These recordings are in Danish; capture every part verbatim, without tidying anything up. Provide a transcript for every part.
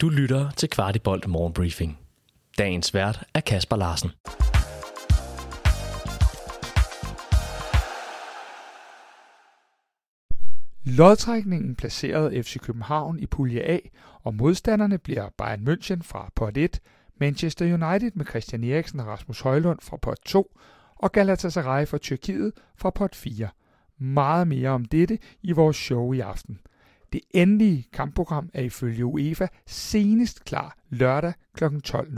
Du lytter til Kvart i bold Morgenbriefing. Dagens vært er Kasper Larsen. Lodtrækningen placerede F C København i pulje A, og modstanderne bliver Bayern München fra pot et, Manchester United med Christian Eriksen og Rasmus Højlund fra pot to og Galatasaray fra Tyrkiet fra pot fire. Meget mere om dette i vores show i aften. Det endelige kampprogram er ifølge UEFA senest klar lørdag klokken tolv.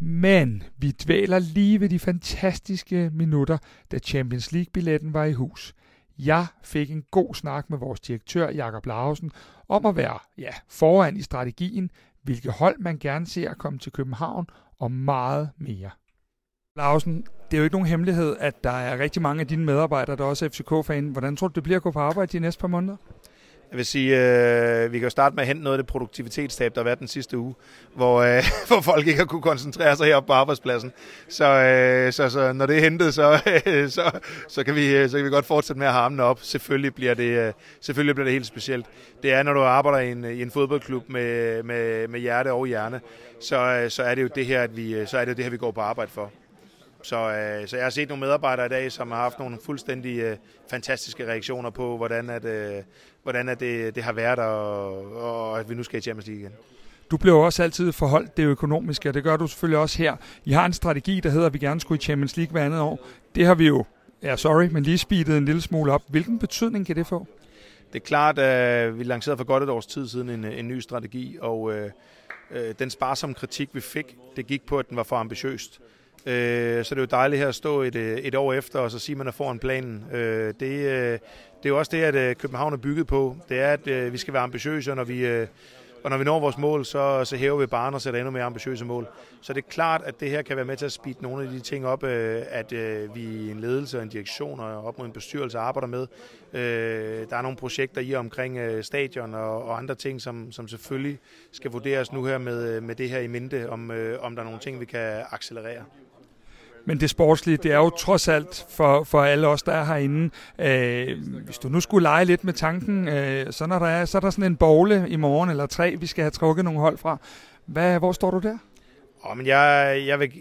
Men vi dvæler lige ved de fantastiske minutter, da Champions League-billetten var i hus. Jeg fik en god snak med vores direktør Jakob Larsen om at være ja, foran i strategien, hvilke hold man gerne ser komme til København og meget mere. Larsen, det er jo ikke nogen hemmelighed, at der er rigtig mange af dine medarbejdere, der også er F C K-fan. Hvordan tror du, det bliver at gå på arbejde de næste par måneder? Jeg vil sige, øh, vi kan jo starte med at hente noget af det produktivitetstab, der har været den sidste uge, hvor, øh, hvor folk ikke har kunne koncentrere sig heroppe på arbejdspladsen. Så, øh, så, så når det er hentet, så, øh, så, så, kan vi, så kan vi godt fortsætte med at have armene op. Selvfølgelig bliver det, øh, selvfølgelig bliver det helt specielt. Det er, når du arbejder i en, i en fodboldklub med, med, med hjerte og hjerne, så, så er det jo det her, at vi, så er det jo det her, vi går på arbejde for. Så, øh, så jeg har set nogle medarbejdere i dag, som har haft nogle fuldstændig øh, fantastiske reaktioner på, hvordan, at, øh, hvordan at det, det har været, og, og at vi nu skal i Champions League igen. Du bliver også altid forholdt det økonomiske, og det gør du selvfølgelig også her. I har en strategi, der hedder, at vi gerne skulle i Champions League hver andet år. Det har vi jo, ja sorry, men lige speedet en lille smule op. Hvilken betydning kan det få? Det er klart, at vi lancerede for godt et års tid siden en, en ny strategi, og øh, øh, den sparsomme kritik, vi fik, det gik på, at den var for ambitiøst. Så det er jo dejligt her at stå et, et år efter og så sige, at man er foran planen. Det, det er jo også det, at København er bygget på. Det er, at vi skal være ambitiøse, og når vi, og når vi når vores mål, så, så hæver vi barren og sætter endnu mere ambitiøse mål. Så det er klart, at det her kan være med til at speede nogle af de ting op, at vi i en ledelse og en direktion og op mod en bestyrelse arbejder med. Der er nogle projekter i omkring stadion og, og andre ting, som, som selvfølgelig skal vurderes nu her med, med det her i minde, om, om der er nogle ting, vi kan accelerere. Men det sportslige, det er jo trods alt for, for alle os, der er herinde. Øh, hvis du nu skulle lege lidt med tanken, øh, så, når der er, så er der sådan en bogle i morgen eller tre, vi skal have trukket nogle hold fra. Hvad, hvor står du der? Oh, men jeg, jeg, vil,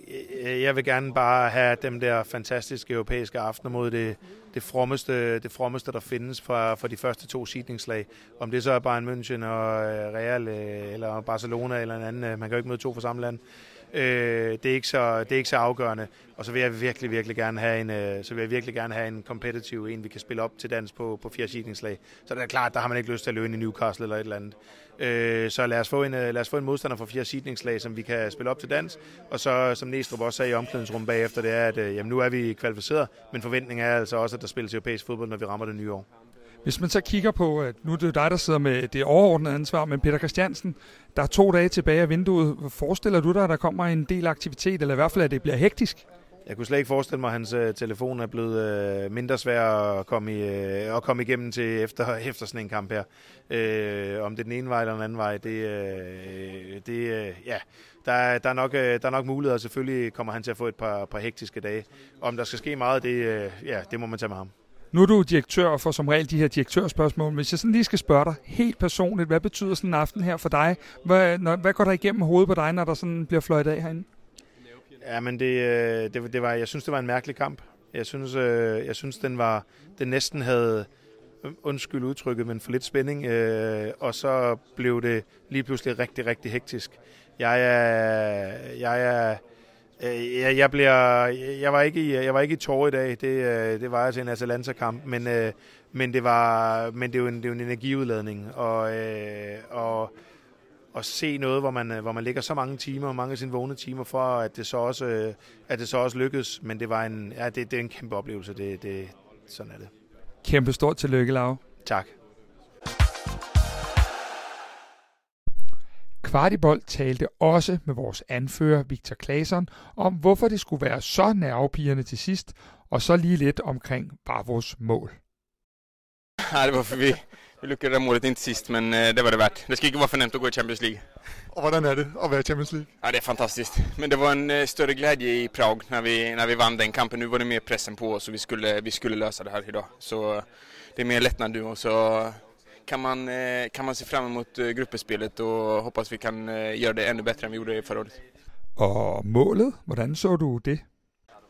jeg vil gerne bare have dem der fantastiske europæiske aftener mod det, det, frommeste, det frommeste, der findes fra, fra de første to seedningslag. Om det så er Bayern München og Real eller Barcelona eller en anden. Man kan jo ikke møde to fra samme land. Det er ikke så det er ikke så afgørende, og så vil jeg virkelig virkelig gerne have en så vil jeg virkelig gerne have en kompetitiv en, vi kan spille op til dans på på fjerde seedningslag. Så det er klart, der har man ikke lyst til at løbe ind i Newcastle eller et eller andet. Så lad os få en lad os få en modstander fra fjerde seedningslag, som vi kan spille op til dans, og så som Næstrup også sagde i omklædningsrummet bagefter, det er at jamen, nu er vi kvalificeret, men forventningen er altså også, at der spilles europæisk fodbold, når vi rammer det nye år. Hvis man så kigger på, at nu er det dig, der sidder med det overordnede ansvar, men Peter Christiansen, der er to dage tilbage af vinduet. Forestiller du dig, at der kommer en del aktivitet, eller i hvert fald, at det bliver hektisk? Jeg kunne slet ikke forestille mig, at hans telefon er blevet mindre svær at komme, i, at komme igennem til efter, efter sådan en kamp her. Øh, om det er den ene vej eller den anden vej, det, det ja, der er, der er nok, der er nok muligheder. Selvfølgelig kommer han til at få et par, par hektiske dage. Om der skal ske meget, det, ja, det må man tage med ham. Nu er du direktør og får som regel de her direktørspørgsmål. Hvis jeg sådan lige skal spørge dig helt personligt, hvad betyder sådan en aften her for dig? Hvad, når, hvad går der igennem hovedet på dig, når der sådan bliver fløjtet af herinde? Ja, men det, det, det var, jeg synes, det var en mærkelig kamp. Jeg synes, jeg synes den var, det næsten havde, undskyld udtrykket, men for lidt spænding. Og så blev det lige pludselig rigtig, rigtig hektisk. Jeg er... Jeg er Jeg, jeg, bliver, jeg, var ikke i, jeg var ikke i tårer i dag, det, det var altså en Atalanta-kamp, men, men, det, var, men det, er en, det er jo en energiudladning, og, og, og se noget, hvor man, hvor man ligger så mange timer, mange af sine vågne timer for, at det så også, at det så også lykkes, men det, var en, ja, det, det er en kæmpe oplevelse, det, det, sådan er det. Kæmpe stort tillykke, Lau. Tak. Kvart i bold talte også med vores anfører Victor Claesson om, hvorfor det skulle være så nervepirrende til sidst, og så lige lidt omkring bare vores mål. Ja, det var for vi, vi lukkede det målet ind sidst, men det var det værd. Det skal ikke være for nemt at gå i Champions League. Og hvordan er det at være i Champions League? Ja, det er fantastiskt. Men det var en større glæde i Prag, når vi, når vi vann den kampen. Nu var det mere pressen på os, og vi skulle, vi skulle løse det her i dag. Så det er mere lättnad nu, og så kan man, kan man se fram emot gruppespelet og hoppas vi kan gøre det endnu bedre, end vi gjorde i förra året. Og målet, hvordan så du det?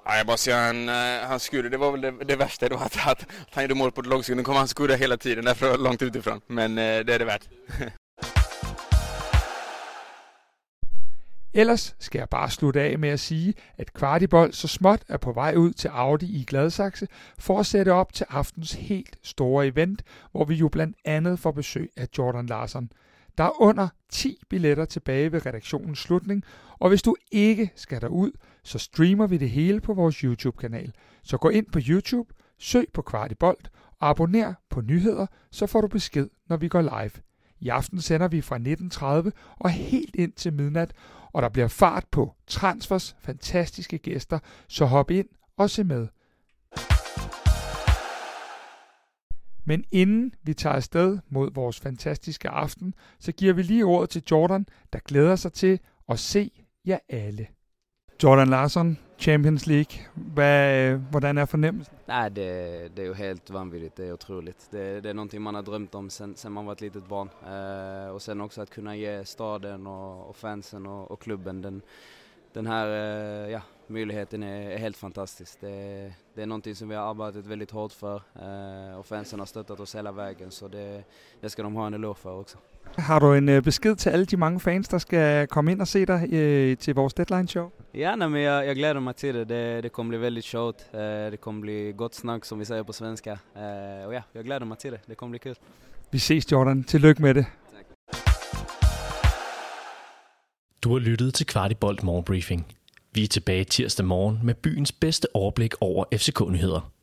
Ja, jag bara ser han, han skudde, det var väl det, det värsta då att, att, att han gjorde mål på ett långskott. Nu kommer han skudda hela tiden, därför var långt utifrån, men det är det värt. Ellers skal jeg bare slutte af med at sige, at Kvart i bold så småt er på vej ud til Audi i Gladsaxe for at sætte op til aftens helt store event, hvor vi jo blandt andet får besøg af Jordan Larsen. Der er under ti billetter tilbage ved redaktionens slutning, og hvis du ikke skal derud, så streamer vi det hele på vores YouTube-kanal. Så gå ind på YouTube, søg på Kvart i bold og abonner på nyheder, så får du besked, når vi går live. I aften sender vi fra nitten tredive og helt ind til midnat, og der bliver fart på transfers, fantastiske gæster, så hop ind og se med. Men inden vi tager afsted mod vores fantastiske aften, så giver vi lige ordet til Jordan, der glæder sig til at se jer alle. Jordan Larsen, Champions League. Hvad, hvordan er fornemmelsen? Nej, det, det er jo helt vanvittigt. Det er utroligt. Det, det er noget, man har drømt om, sen, sen man var et litet barn. Uh, og sen også at kunne give staden og, og fansen og, og klubben den, den her uh, ja, muligheden er, er helt fantastisk. Det, det er noget, som vi har arbejdet väldigt hårdt for, uh, og fansen har støttet os hele vejen, så det, det skal de have en elov for også. Har du en besked til alle de mange fans, der skal komme ind og se dig øh, til vores deadline-show? Ja, nej, men jeg, jeg glæder mig til det. Det, det kommer blive veldig sjovt. Uh, det kommer blive godt snak, som vi siger på svenska. Uh, og ja, jeg glæder mig til det. Det kommer blive kul. Vi ses, Jordan. Tillykke med det. Tak. Du har lyttet til Kvart i bold Morgenbriefing. Vi er tilbage tirsdag morgen med byens bedste overblik over F C K-nyheder.